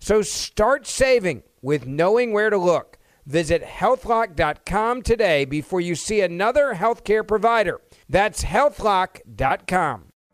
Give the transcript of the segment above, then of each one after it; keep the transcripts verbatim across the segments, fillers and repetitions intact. So start saving with knowing where to look. Visit health lock dot com today before you see another healthcare provider. That's health lock dot com.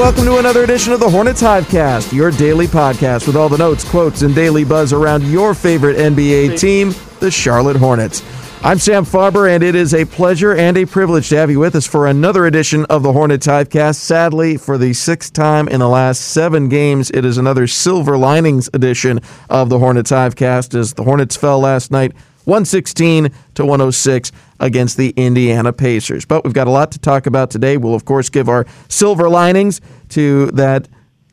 Welcome to another edition of the Hornets Hivecast, your daily podcast with all the notes, quotes, and daily buzz around your favorite N B A team, the Charlotte Hornets. I'm Sam Farber, and it is a pleasure and a privilege to have you with us for another edition of the Hornets Hivecast. Sadly, for the sixth time in the last seven games, it is another Silver Linings edition of the Hornets Hivecast, as the Hornets fell last night one sixteen to one oh six against the Indiana Pacers. But we've got a lot to talk about today. We'll, of course, give our silver linings to that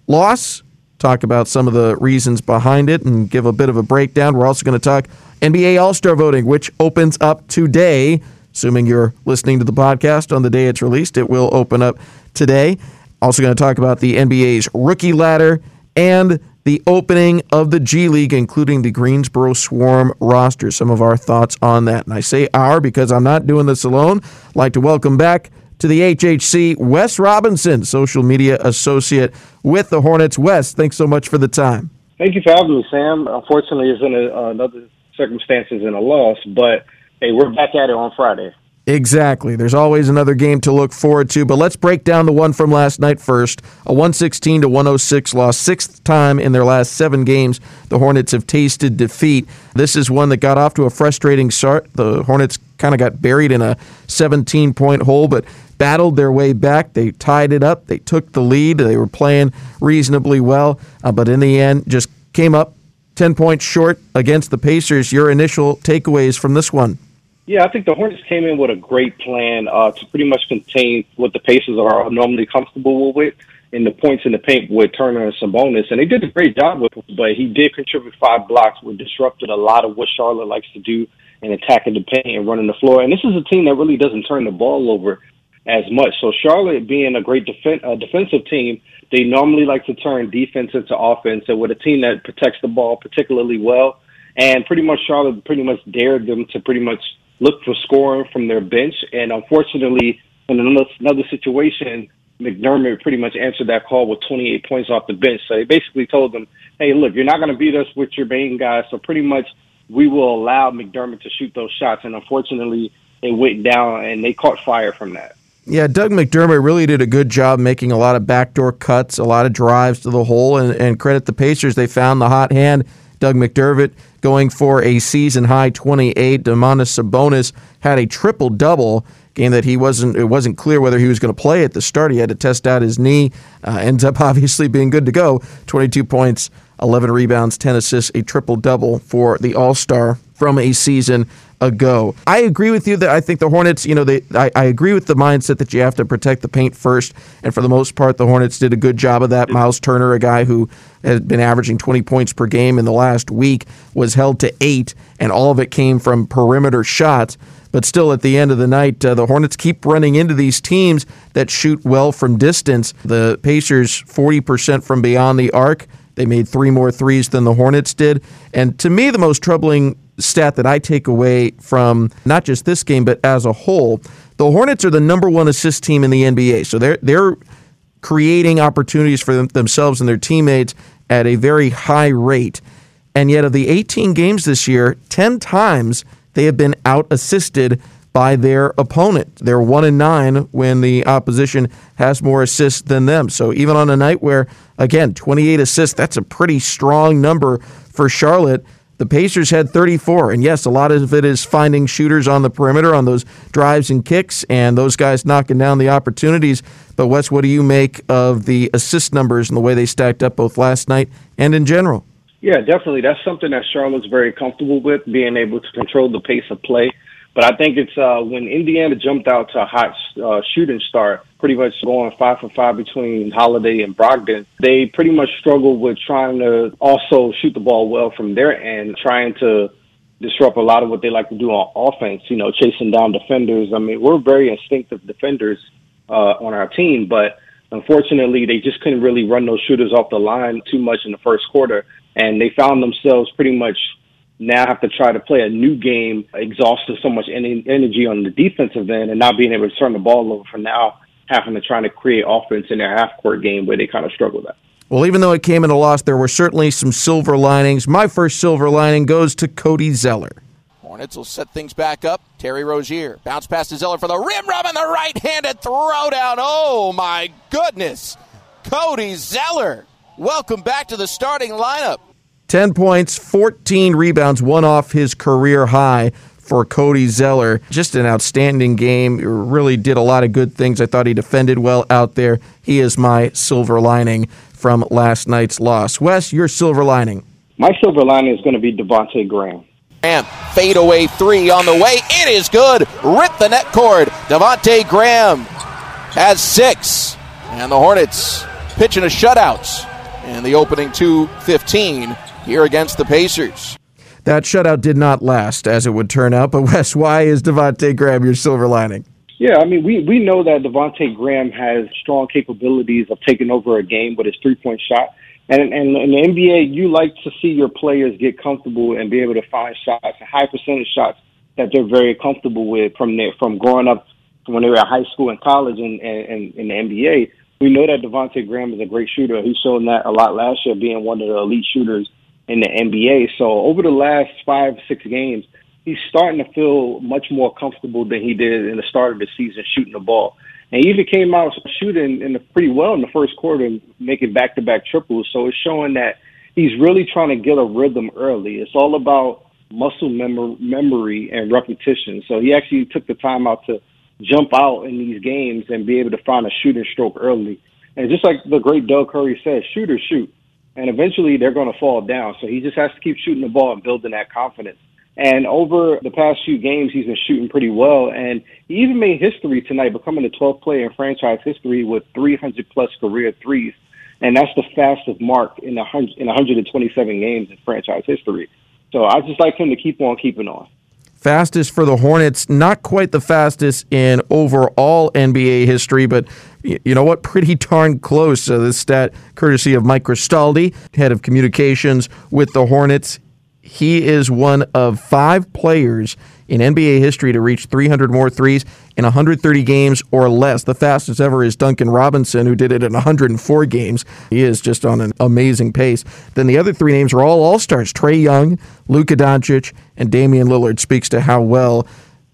loss, talk about some of the reasons behind it, and give a bit of a breakdown. We're also going to talk N B A All-Star voting, which opens up today. Assuming you're listening to the podcast on the day it's released, it will open up today. Also going to talk about the N B A's rookie ladder and the opening of the G League, including the Greensboro Swarm roster. Some of our thoughts on that. And I say our because I'm not doing this alone. I'd like to welcome back to the H H C, Wes Robinson, social media associate with the Hornets. Wes, thanks so much for the time. Thank you for having me, Sam. Unfortunately, it's in a, another circumstances and a loss, but hey, we're back at it on Friday. Exactly. There's always another game to look forward to, but let's break down the one from last night first. A one sixteen to one oh six loss, sixth time in their last seven games the Hornets have tasted defeat. This is one that got off to a frustrating start. The Hornets kind of got buried in a seventeen-point hole, but battled their way back. They tied it up. They took the lead. They were playing reasonably well, uh, but in the end just came up ten points short against the Pacers. Your initial takeaways from this one? Yeah, I think the Hornets came in with a great plan uh, to pretty much contain what the Pacers are normally comfortable with in the points in the paint with Turner and Sabonis, and they did a great job with it, but he did contribute five blocks, which disrupted a lot of what Charlotte likes to do in attacking the paint and running the floor. And this is a team that really doesn't turn the ball over as much. So Charlotte, being a great def- uh, defensive team, they normally like to turn defense into offense, and with a team that protects the ball particularly well, and pretty much Charlotte pretty much dared them to pretty much look for scoring from their bench. And unfortunately, in another, another situation, McDermott pretty much answered that call with twenty-eight points off the bench. So they basically told them, hey, look, you're not going to beat us with your main guys, so pretty much we will allow McDermott to shoot those shots. And unfortunately, it went down, and they caught fire from that. Yeah, Doug McDermott really did a good job making a lot of backdoor cuts, a lot of drives to the hole, and, and credit the Pacers. They found the hot hand. Doug McDermott going for a season-high twenty-eight. Domantas Sabonis had a triple-double, game that he wasn't, it wasn't clear whether he was going to play at the start. He had to test out his knee. Uh, ends up obviously being good to go. twenty-two points, eleven rebounds, ten assists, a triple-double for the All-Star from a season ago. I agree with you that I think the Hornets, you know, they I, I agree with the mindset that you have to protect the paint first, and for the most part, the Hornets did a good job of that. Miles Turner, a guy who has been averaging twenty points per game in the last week, was held to eight, and all of it came from perimeter shots. But still, at the end of the night, uh, the Hornets keep running into these teams that shoot well from distance. The Pacers, forty percent from beyond the arc. They made three more threes than the Hornets did. And to me, the most troubling stat that I take away from not just this game, but as a whole, the Hornets are the number one assist team in the N B A. So they're, they're creating opportunities for them, themselves and their teammates at a very high rate. And yet, of the eighteen games this year, ten times they have been out-assisted by their opponent. They're one and nine when the opposition has more assists than them. So even on a night where, again, twenty-eight assists, that's a pretty strong number for Charlotte. The Pacers had thirty-four, and yes, a lot of it is finding shooters on the perimeter on those drives and kicks and those guys knocking down the opportunities. But Wes, what do you make of the assist numbers and the way they stacked up both last night and in general? Yeah, definitely. That's something that Charlotte's very comfortable with, being able to control the pace of play. But I think it's uh, when Indiana jumped out to a hot uh, shooting start, pretty much going five for five between Holiday and Brogdon, they pretty much struggled with trying to also shoot the ball well from their end, trying to disrupt a lot of what they like to do on offense, you know, chasing down defenders. I mean, we're very instinctive defenders uh, on our team, but unfortunately, they just couldn't really run those shooters off the line too much in the first quarter, and they found themselves pretty much now have to try to play a new game, exhausted so much energy on the defensive end and not being able to turn the ball over for now, having to try to create offense in their half-court game where they kind of struggle with that. Well, even though it came in a loss, there were certainly some silver linings. My first silver lining goes to Cody Zeller. Hornets will set things back up. Terry Rozier. Bounce pass to Zeller for the rim rub and the right-handed throwdown. Oh, my goodness. Cody Zeller. Welcome back to the starting lineup. ten points, fourteen rebounds, one off his career high for Cody Zeller. Just an outstanding game. Really did a lot of good things. I thought he defended well out there. He is my silver lining from last night's loss. Wes, your silver lining. My silver lining is going to be Devontae Graham. And fadeaway three on the way. It is good. Rip the net cord. Devontae Graham has six. And the Hornets pitching a shutout in the opening two fifteen here against the Pacers. That shutout did not last, as it would turn out. But, Wes, why is Devontae Graham your silver lining? Yeah, I mean, we, we know that Devontae Graham has strong capabilities of taking over a game with his three-point shot. And in the N B A, you like to see your players get comfortable and be able to find shots, high percentage shots that they're very comfortable with from their, from growing up from when they were at high school and college and in the N B A. We know that Devontae Graham is a great shooter. He's shown that a lot last year, being one of the elite shooters in the N B A. So over the last five, six games, he's starting to feel much more comfortable than he did in the start of the season shooting the ball. And he even came out shooting in the, pretty well in the first quarter and making back-to-back triples. So it's showing that he's really trying to get a rhythm early. It's all about muscle mem- memory and repetition. So he actually took the time out to jump out in these games and be able to find a shooting stroke early. And just like the great Doug Curry said, shooters shoot. And eventually they're going to fall down. So he just has to keep shooting the ball and building that confidence. And over the past few games, he's been shooting pretty well. And he even made history tonight, becoming the twelfth player in franchise history with three hundred plus career threes. And that's the fastest mark in one hundred twenty-seven games in franchise history. So I just like him to keep on keeping on. Fastest for the Hornets, not quite the fastest in overall N B A history, but you know what? Pretty darn close. Uh, this stat, courtesy of Mike Cristaldi, head of communications with the Hornets. He is one of five players in N B A history to reach three hundred more threes in one hundred thirty games or less. The fastest ever is Duncan Robinson, who did it in one hundred four games. He is just on an amazing pace. Then the other three names are all all-stars. Trae Young, Luka Doncic, and Damian Lillard speaks to how well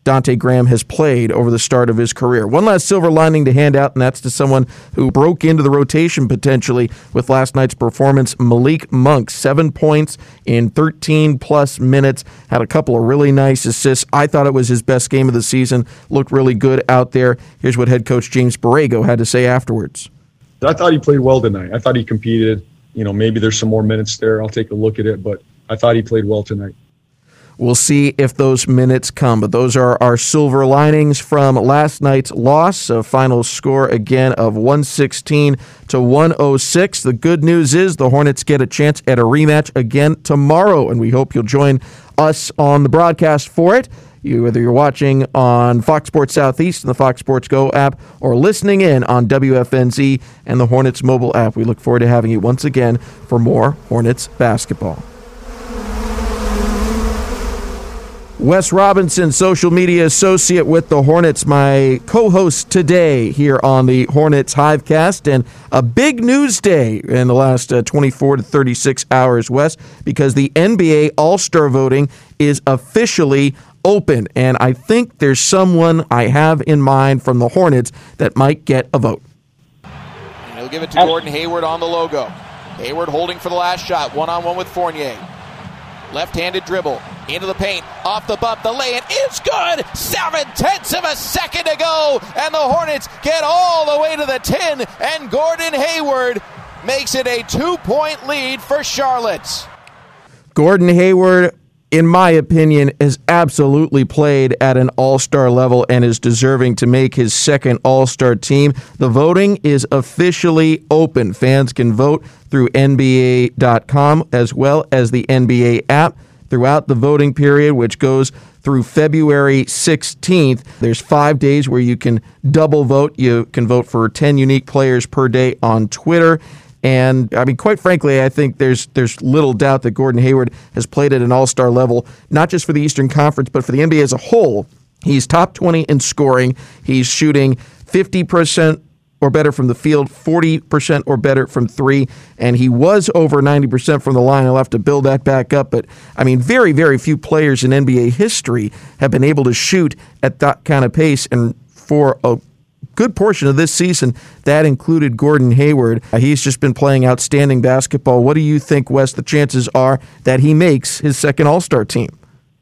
Devontae Graham has played over the start of his career. One last silver lining to hand out, and that's to someone who broke into the rotation potentially with last night's performance, Malik Monk. Seven points in thirteen plus minutes, had a couple of really nice assists. I thought it was his best game of the season, looked really good out there. Here's what head coach James Borrego had to say afterwards. I thought he played well tonight. I thought he competed. You know, maybe there's some more minutes there. I'll take a look at it, but I thought he played well tonight. We'll see if those minutes come. But those are our silver linings from last night's loss. A final score again of one sixteen to one oh six. The good news is the Hornets get a chance at a rematch again tomorrow, and we hope you'll join us on the broadcast for it. You, whether you're watching on Fox Sports Southeast and the Fox Sports Go app or listening in on W F N Z and the Hornets mobile app. We look forward to having you once again for more Hornets basketball. Wes Robinson, social media associate with the Hornets, my co-host today here on the Hornets Hivecast, and a big news day in the last uh, twenty-four to thirty-six hours, Wes, because the N B A All-Star voting is officially open, and I think there's someone I have in mind from the Hornets that might get a vote. And he'll give it to Gordon Hayward on the logo. Hayward holding for the last shot, one-on-one with Fournier. Left-handed dribble, into the paint, off the bump, the lay-in is good! Seven-tenths of a second to go, and the Hornets get all the way to the ten, and Gordon Hayward makes it a two-point lead for Charlotte. Gordon Hayward, in my opinion, has absolutely played at an all-star level and is deserving to make his second all-star team. The voting is officially open. Fans can vote through N B A dot com as well as the N B A app throughout the voting period, which goes through February sixteenth. There's five days where you can double vote. You can vote for ten unique players per day on Twitter. And, I mean, quite frankly, I think there's there's little doubt that Gordon Hayward has played at an all-star level, not just for the Eastern Conference, but for the N B A as a whole. He's top twenty in scoring. He's shooting fifty percent or better from the field, forty percent or better from three, and he was over ninety percent from the line. I'll have to build that back up. But, I mean, very, very few players in N B A history have been able to shoot at that kind of pace, and for a good portion of this season, that included Gordon Hayward. Uh, he's just been playing outstanding basketball. What do you think, Wes, the chances are that he makes his second All-Star team?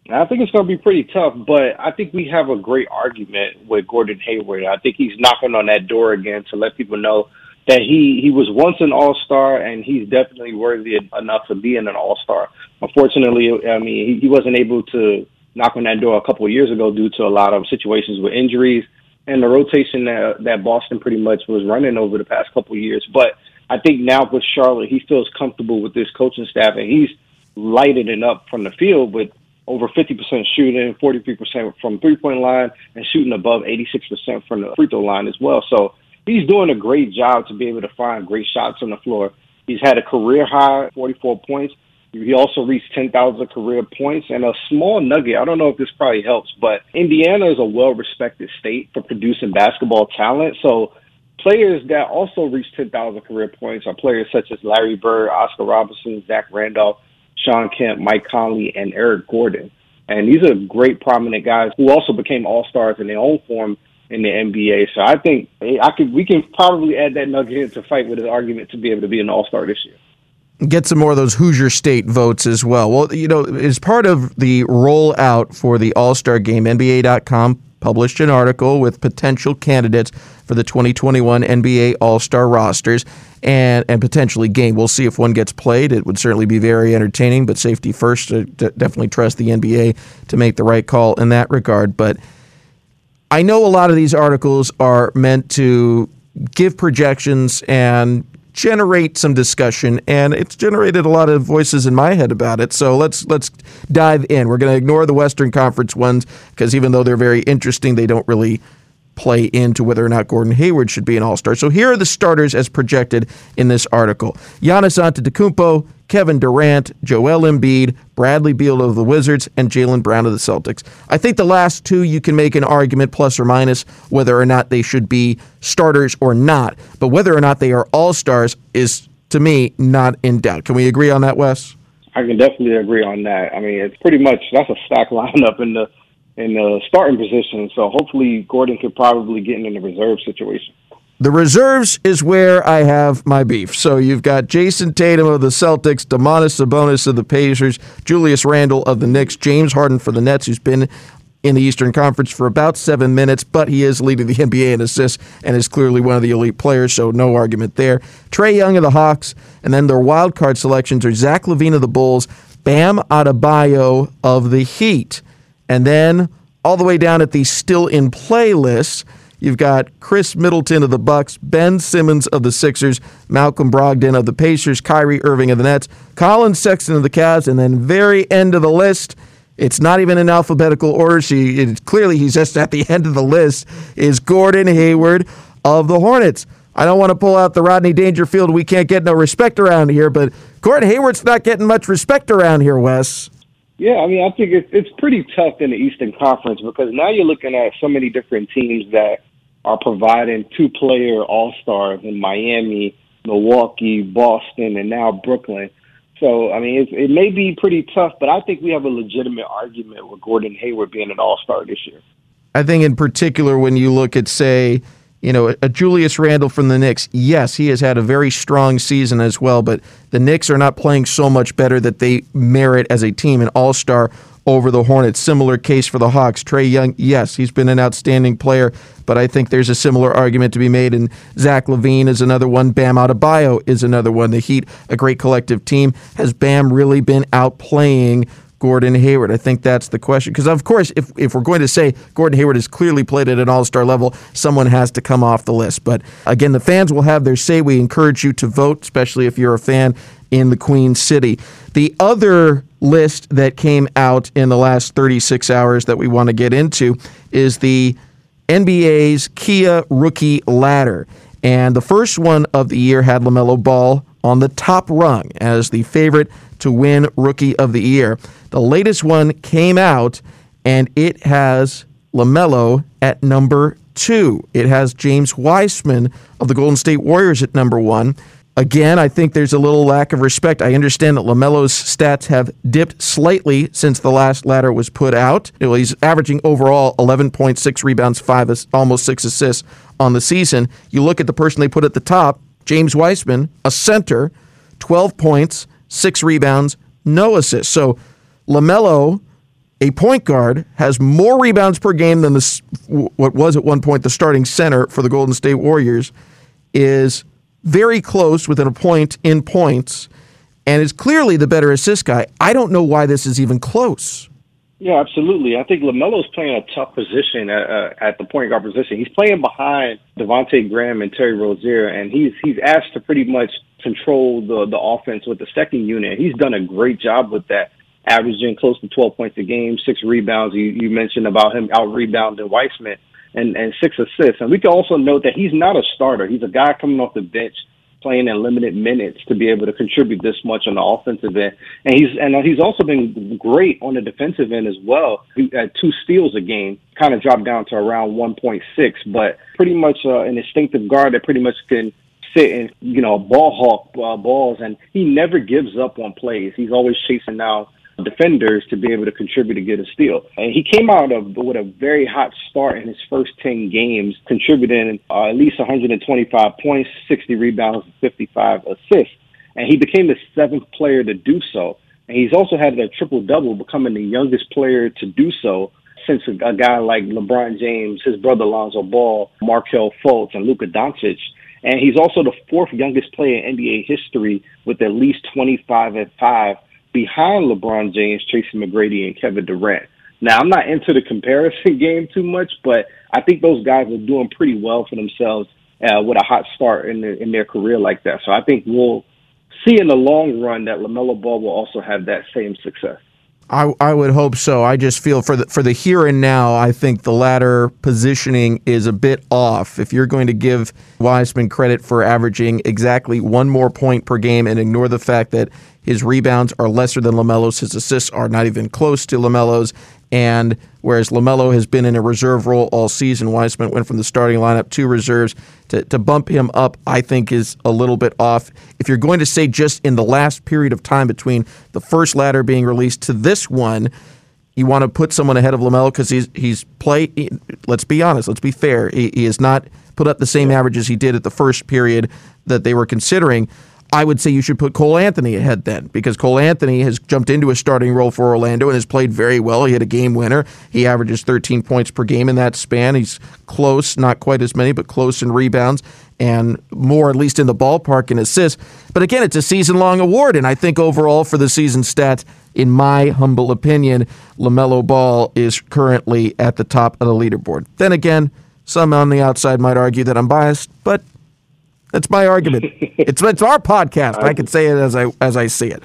I think it's going to be pretty tough, but I think we have a great argument with Gordon Hayward. I think he's knocking on that door again to let people know that he, he was once an All-Star, and he's definitely worthy enough to be an All-Star. Unfortunately, I mean, he wasn't able to knock on that door a couple of years ago due to a lot of situations with injuries, and the rotation that, that Boston pretty much was running over the past couple of years. But I think now with Charlotte, he feels comfortable with this coaching staff, and he's lighted it up from the field with over fifty percent shooting, forty-three percent from three-point line, and shooting above eighty-six percent from the free throw line as well. So he's doing a great job to be able to find great shots on the floor. He's had a career-high forty-four points. He also reached ten thousand career points. And a small nugget, I don't know if this probably helps, but Indiana is a well-respected state for producing basketball talent. So players that also reach ten thousand career points are players such as Larry Bird, Oscar Robertson, Zach Randolph, Sean Kemp, Mike Conley, and Eric Gordon. And these are great prominent guys who also became all-stars in their own form in the N B A. So I think I could we can probably add that nugget in to fight with his argument to be able to be an all-star this year. Get some more of those Hoosier State votes as well. Well, you know, as part of the rollout for the All-Star Game, N B A dot com published an article with potential candidates for the twenty twenty-one N B A All-Star rosters and, and potentially game. We'll see if one gets played. It would certainly be very entertaining, but safety first. To definitely trust the N B A to make the right call in that regard. But I know a lot of these articles are meant to give projections and generate some discussion, and it's generated a lot of voices in my head about it. So let's let's dive in. We're going to ignore the Western Conference ones because even though they're very interesting, they don't really play into whether or not Gordon Hayward should be an All-Star. So here are the starters as projected in this article: Giannis Antetokounmpo, Kevin Durant, Joel Embiid, Bradley Beal of the Wizards, and Jaylen Brown of the Celtics. I think the last two you can make an argument, plus or minus, whether or not they should be starters or not. But whether or not they are all-stars is, to me, not in doubt. Can we agree on that, Wes? I can definitely agree on that. I mean, it's pretty much, that's a stack lineup in the in the starting position. So hopefully Gordon could probably get in the reserve situation. The reserves is where I have my beef. So you've got Jason Tatum of the Celtics, Domantas Sabonis of the Pacers, Julius Randle of the Knicks, James Harden for the Nets, who's been in the Eastern Conference for about seven minutes, but he is leading the N B A in assists and is clearly one of the elite players, so no argument there. Trae Young of the Hawks, and then their wild card selections are Zach LaVine of the Bulls, Bam Adebayo of the Heat. And then all the way down at the still in play list, you've got Chris Middleton of the Bucks, Ben Simmons of the Sixers, Malcolm Brogdon of the Pacers, Kyrie Irving of the Nets, Colin Sexton of the Cavs, and then very end of the list, it's not even in alphabetical order. She, it, clearly, he's just at the end of the list, is Gordon Hayward of the Hornets. I don't want to pull out the Rodney Dangerfield, we can't get no respect around here, but Gordon Hayward's not getting much respect around here, Wes. Yeah, I mean, I think it's, it's pretty tough in the Eastern Conference because now you're looking at so many different teams that are providing two-player all-stars in Miami, Milwaukee, Boston, and now Brooklyn. So, I mean, it's, it may be pretty tough, but I think we have a legitimate argument with Gordon Hayward being an all-star this year. I think in particular when you look at, say, you know, a Julius Randle from the Knicks, yes, he has had a very strong season as well, but the Knicks are not playing so much better that they merit as a team an all-star over the Hornets. Similar case for the Hawks. Trae Young, yes, he's been an outstanding player, but I think there's a similar argument to be made, and Zach LaVine is another one. Bam Adebayo is another one. The Heat, a great collective team. Has Bam really been outplaying Gordon Hayward? I think that's the question. Because, of course, if if we're going to say Gordon Hayward has clearly played at an all-star level, someone has to come off the list. But, again, the fans will have their say. We encourage you to vote, especially if you're a fan in the Queen City. The other list that came out in the last thirty-six hours that we want to get into is the N B A's Kia Rookie Ladder. And the first one of the year had LaMelo Ball on the top rung as the favorite to win Rookie of the Year. The latest one came out, and it has LaMelo at number two. It has James Wiseman of the Golden State Warriors at number one. Again, I think there's a little lack of respect. I understand that LaMelo's stats have dipped slightly since the last ladder was put out. Well, he's averaging overall eleven point six rebounds, five almost six assists on the season. You look at the person they put at the top, James Wiseman, a center, twelve points, six rebounds, no assists. So LaMelo, a point guard, has more rebounds per game than the what was at one point the starting center for the Golden State Warriors, is very close within a point in points, and is clearly the better assist guy. I don't know why this is even close. Yeah, absolutely. I think LaMelo's playing a tough position at, uh, at the point guard position. He's playing behind Devontae Graham and Terry Rozier, and he's he's asked to pretty much control the, the offense with the second unit. He's done a great job with that, averaging close to twelve points a game, six rebounds. You, you mentioned about him out-rebounding Wiseman. And, and six assists. And we can also note that he's not a starter. He's a guy coming off the bench, playing in limited minutes to be able to contribute this much on the offensive end. And he's and he's also been great on the defensive end as well. He had two steals a game, kind of dropped down to around one point six, but pretty much uh, an instinctive guard that pretty much can sit and, you know, ball hawk uh, balls. And he never gives up on plays. He's always chasing down defenders to be able to contribute to get a steal. And he came out of, with a very hot start in his first ten games, contributing uh, at least one hundred twenty-five points, sixty rebounds, and fifty-five assists. And he became the seventh player to do so. And he's also had a triple-double, becoming the youngest player to do so since a, a guy like LeBron James, his brother Lonzo Ball, Markelle Fultz, and Luka Doncic. And he's also the fourth youngest player in N B A history with at least twenty-five and five, behind LeBron James, Tracy McGrady, and Kevin Durant. Now, I'm not into the comparison game too much, but I think those guys are doing pretty well for themselves uh, with a hot start in, the, in their career like that. So I think we'll see in the long run that LaMelo Ball will also have that same success. I, I would hope so. I just feel for the for the here and now, I think the latter positioning is a bit off. If you're going to give Wiseman credit for averaging exactly one more point per game and ignore the fact that his rebounds are lesser than LaMelo's, his assists are not even close to LaMelo's, and whereas LaMelo has been in a reserve role all season, Wiseman went from the starting lineup to reserves. To, to bump him up, I think, is a little bit off. If you're going to say just in the last period of time between the first ladder being released to this one, you want to put someone ahead of LaMelo because he's he's play. He, let's be honest. Let's be fair. He, he has not put up the same average as he did at the first period that they were considering. I would say you should put Cole Anthony ahead then, because Cole Anthony has jumped into a starting role for Orlando and has played very well. He had a game winner. He averages thirteen points per game in that span. He's close, not quite as many, but close in rebounds and more, at least in the ballpark, in assists. But again, it's a season-long award, and I think overall for the season stats, in my humble opinion, LaMelo Ball is currently at the top of the leaderboard. Then again, some on the outside might argue that I'm biased, but that's my argument. It's it's our podcast. I can say it as I as I see it.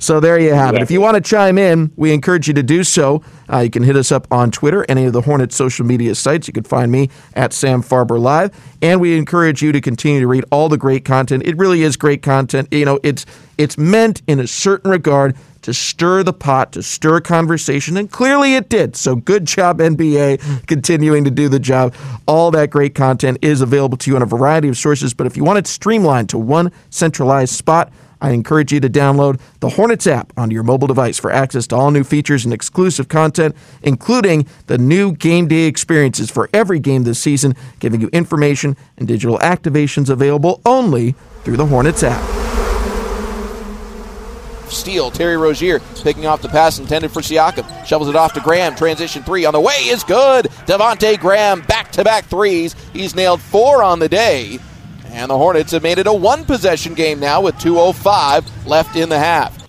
So there you have it. If you want to chime in, we encourage you to do so. Uh, you can hit us up on Twitter, any of the Hornets social media sites. You can find me at Sam Farber Live. And we encourage you to continue to read all the great content. It really is great content. You know, it's it's meant in a certain regard to stir the pot, to stir conversation, and clearly it did. So good job, N B A, continuing to do the job. All that great content is available to you in a variety of sources, but if you want it streamlined to one centralized spot, I encourage you to download the Hornets app onto your mobile device for access to all new features and exclusive content, including the new game day experiences for every game this season, giving you information and digital activations available only through the Hornets app. Steal. Terry Rozier picking off the pass intended for Siakam. Shovels it off to Graham. Transition three on the way is good. Devontae Graham back-to-back threes. He's nailed four on the day. And the Hornets have made it a one-possession game now with two oh five left in the half.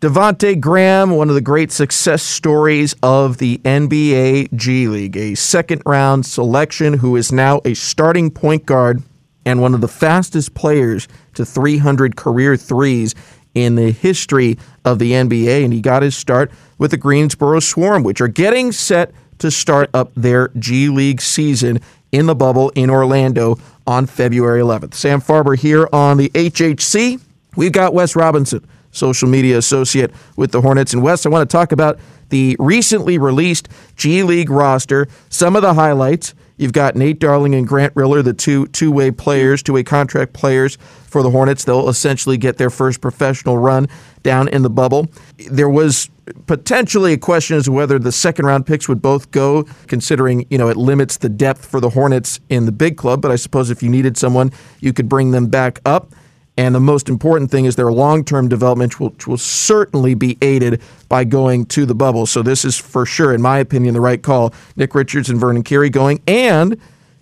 Devontae Graham, one of the great success stories of the N B A G League, a second-round selection who is now a starting point guard and one of the fastest players to three hundred career threes in the history of the N B A, and he got his start with the Greensboro Swarm, which are getting set to start up their G League season in the bubble in Orlando on February eleventh. Sam Farber here on the H H C. We've got Wes Robinson, social media associate with the Hornets. And Wes, I want to talk about the recently released G League roster, some of the highlights. You've got Nate Darling and Grant Riller, the two two-way players, two-way contract players for the Hornets. They'll essentially get their first professional run down in the bubble. There was potentially a question as to whether the second-round picks would both go, considering, you know, it limits the depth for the Hornets in the big club. But I suppose if you needed someone, you could bring them back up. And the most important thing is their long-term development, which will certainly be aided by going to the bubble. So this is for sure, in my opinion, the right call. Nick Richards and Vernon Carey going, and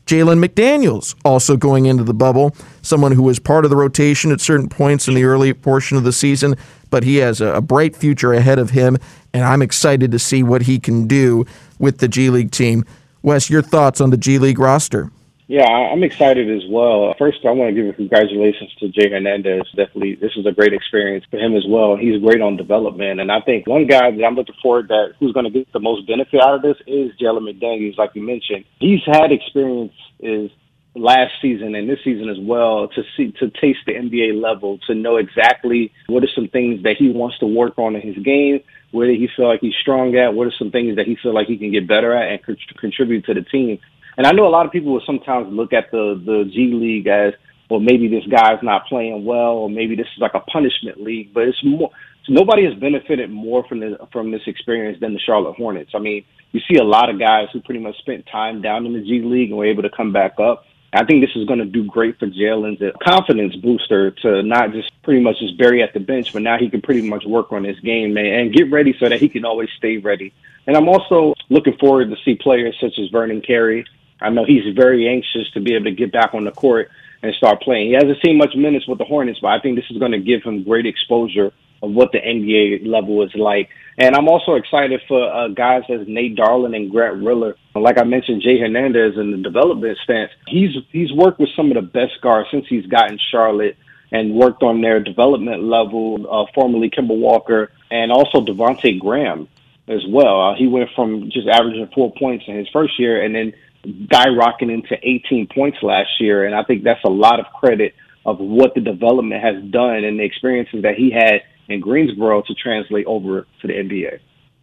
Jalen McDaniels also going into the bubble, someone who was part of the rotation at certain points in the early portion of the season, but he has a bright future ahead of him, and I'm excited to see what he can do with the G League team. Wes, your thoughts on the G League roster? Yeah, I'm excited as well. First, I want to give a congratulations to Jay Hernandez. Definitely, this is a great experience for him as well. He's great on development. And I think one guy that I'm looking forward that who's going to get the most benefit out of this is Jalen McDaniels, like you mentioned. He's had experiences last season and this season as well to see, to taste the N B A level, to know exactly what are some things that he wants to work on in his game, where he feel like he's strong at, what are some things that he feel like he can get better at and cont- contribute to the team. And I know a lot of people will sometimes look at the, the G League as, well, maybe this guy's not playing well, or maybe this is like a punishment league. But it's more, nobody has benefited more from this, from this experience than the Charlotte Hornets. I mean, you see a lot of guys who pretty much spent time down in the G League and were able to come back up. I think this is going to do great for Jalen's confidence booster to not just pretty much just bury at the bench, but now he can pretty much work on his game, man, and get ready so that he can always stay ready. And I'm also looking forward to see players such as Vernon Carey. I know he's very anxious to be able to get back on the court and start playing. He hasn't seen much minutes with the Hornets, but I think this is going to give him great exposure of what the N B A level is like. And I'm also excited for uh, guys as Nate Darling and Grant Riller. Like I mentioned, Jay Hernandez in the development stance, he's he's worked with some of the best guards since he's gotten Charlotte and worked on their development level, uh, formerly Kemba Walker, and also Devontae Graham as well. Uh, he went from just averaging four points in his first year and then skyrocketing into eighteen points last year, and I think that's a lot of credit of what the development has done and the experiences that he had in Greensboro to translate over to the N B A.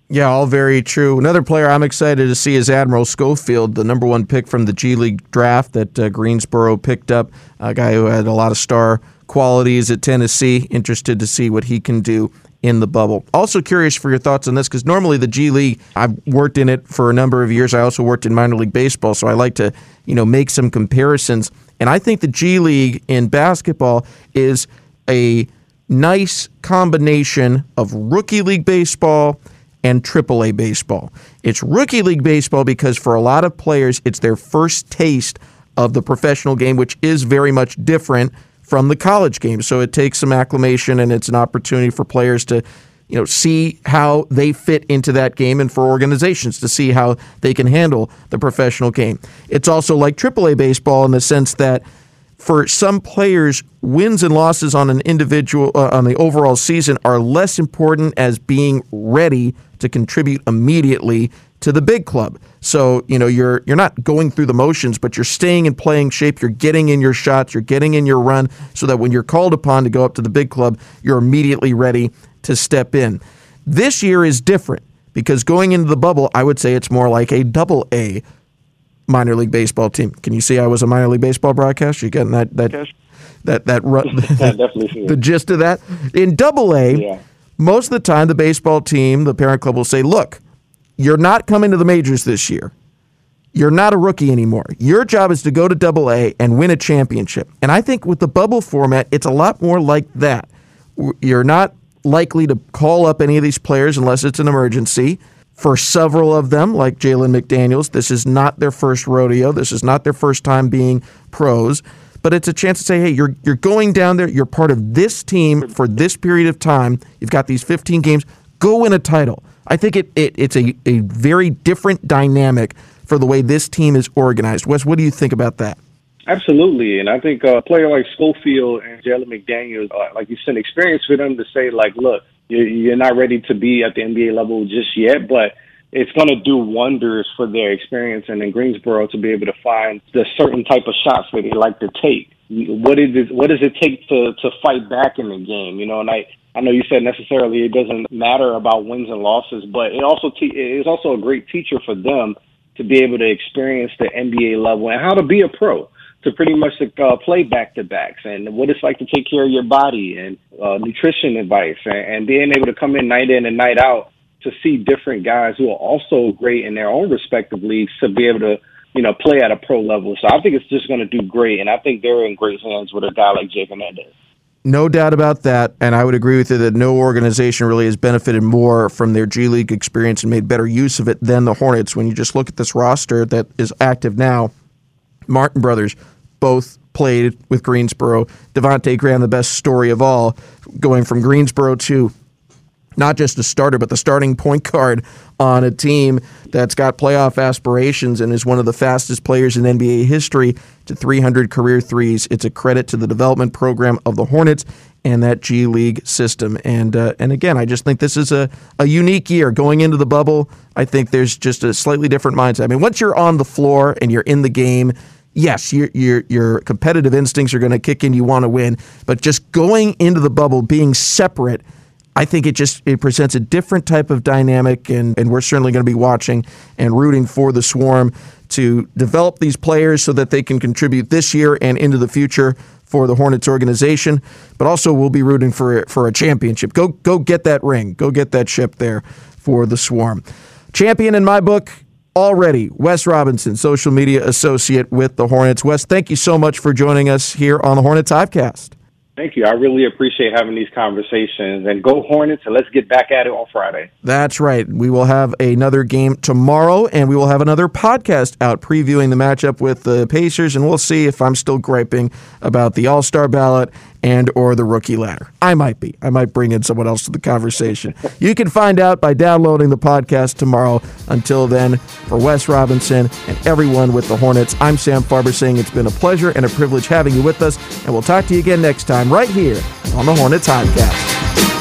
Yeah, all very true. Another player I'm excited to see is Admiral Schofield, the number one pick from the G League draft that uh, Greensboro picked up, a guy who had a lot of star qualities at Tennessee. Interested to see what he can do in the bubble. Also curious for your thoughts on this, because normally the G League, I've worked in it for a number of years. I also worked in minor league baseball, so I like to, you know, make some comparisons. And I think the G League in basketball is a nice combination of rookie league baseball and triple A baseball. It's rookie league baseball because for a lot of players, it's their first taste of the professional game, which is very much different from the college game. So it takes some acclimation, and it's an opportunity for players to you know, see how they fit into that game, and for organizations to see how they can handle the professional game. It's also like triple A baseball in the sense that for some players, wins and losses on an individual uh, on the overall season are less important as being ready to contribute immediately to the big club. So, you know, you're you're not going through the motions, but you're staying in playing shape, you're getting in your shots, you're getting in your run, so that when you're called upon to go up to the big club, you're immediately ready to step in. This year is different, because going into the bubble, I would say it's more like a double A minor league baseball team. Can you see I was a minor league baseball broadcaster? You getting that that yes. that that, that run, the, the gist of that? In double A, yeah. most of the time the baseball team, the parent club will say, look, you're not coming to the majors this year. You're not a rookie anymore. Your job is to go to double A and win a championship. And I think with the bubble format, it's a lot more like that. You're not likely to call up any of these players unless it's an emergency. For several of them, like Jalen McDaniels, this is not their first rodeo. This is not their first time being pros. But it's a chance to say, hey, you're you're going down there. You're part of this team for this period of time. You've got these fifteen games. Go win a title. I think it, it it's a, a very different dynamic for the way this team is organized. Wes, what do you think about that? Absolutely, and I think a player like Schofield and Jalen McDaniels, like you said, experience for them to say, like, look, you're not ready to be at the N B A level just yet, but it's going to do wonders for their experience and in Greensboro to be able to find the certain type of shots that they like to take. What is it, what does it take to, to fight back in the game? You know, and I, I know you said necessarily it doesn't matter about wins and losses, but it also te- it's also a great teacher for them to be able to experience the N B A level and how to be a pro, to pretty much uh, play back-to-backs and what it's like to take care of your body and uh, nutrition advice and, and being able to come in night in and night out to see different guys who are also great in their own respective leagues to be able to, you know, play at a pro level. So I think it's just going to do great, and I think they're in great hands with a guy like Jake Hernandez. No doubt about that, and I would agree with you that no organization really has benefited more from their G League experience and made better use of it than the Hornets. When you just look at this roster that is active now, Martin brothers both played with Greensboro. Devontae Graham, the best story of all, going from Greensboro to not just a starter, but the starting point guard on a team that's got playoff aspirations and is one of the fastest players in N B A history to three hundred career threes. It's a credit to the development program of the Hornets and that G League system. And uh, and again, I just think this is a, a unique year. Going into the bubble, I think there's just a slightly different mindset. I mean, once you're on the floor and you're in the game, yes, your, your, your competitive instincts are going to kick in. You want to win. But just going into the bubble, being separate, I think it just it presents a different type of dynamic, and, and we're certainly going to be watching and rooting for the Swarm to develop these players so that they can contribute this year and into the future for the Hornets organization. But also we'll be rooting for, for a championship. Go, go get that ring. Go get that ship there for the Swarm. Champion in my book already, Wes Robinson, social media associate with the Hornets. Wes, thank you so much for joining us here on the Hornets Hivecast. Thank you. I really appreciate having these conversations. And go Hornets, and let's get back at it on Friday. That's right. We will have another game tomorrow, and we will have another podcast out previewing the matchup with the Pacers, and we'll see if I'm still griping about the All-Star ballot and or the rookie ladder. I might be. I might bring in someone else to the conversation. You can find out by downloading the podcast tomorrow. Until then, for Wes Robinson and everyone with the Hornets, I'm Sam Farber saying it's been a pleasure and a privilege having you with us, and we'll talk to you again next time right here on the Hornets Hivecast.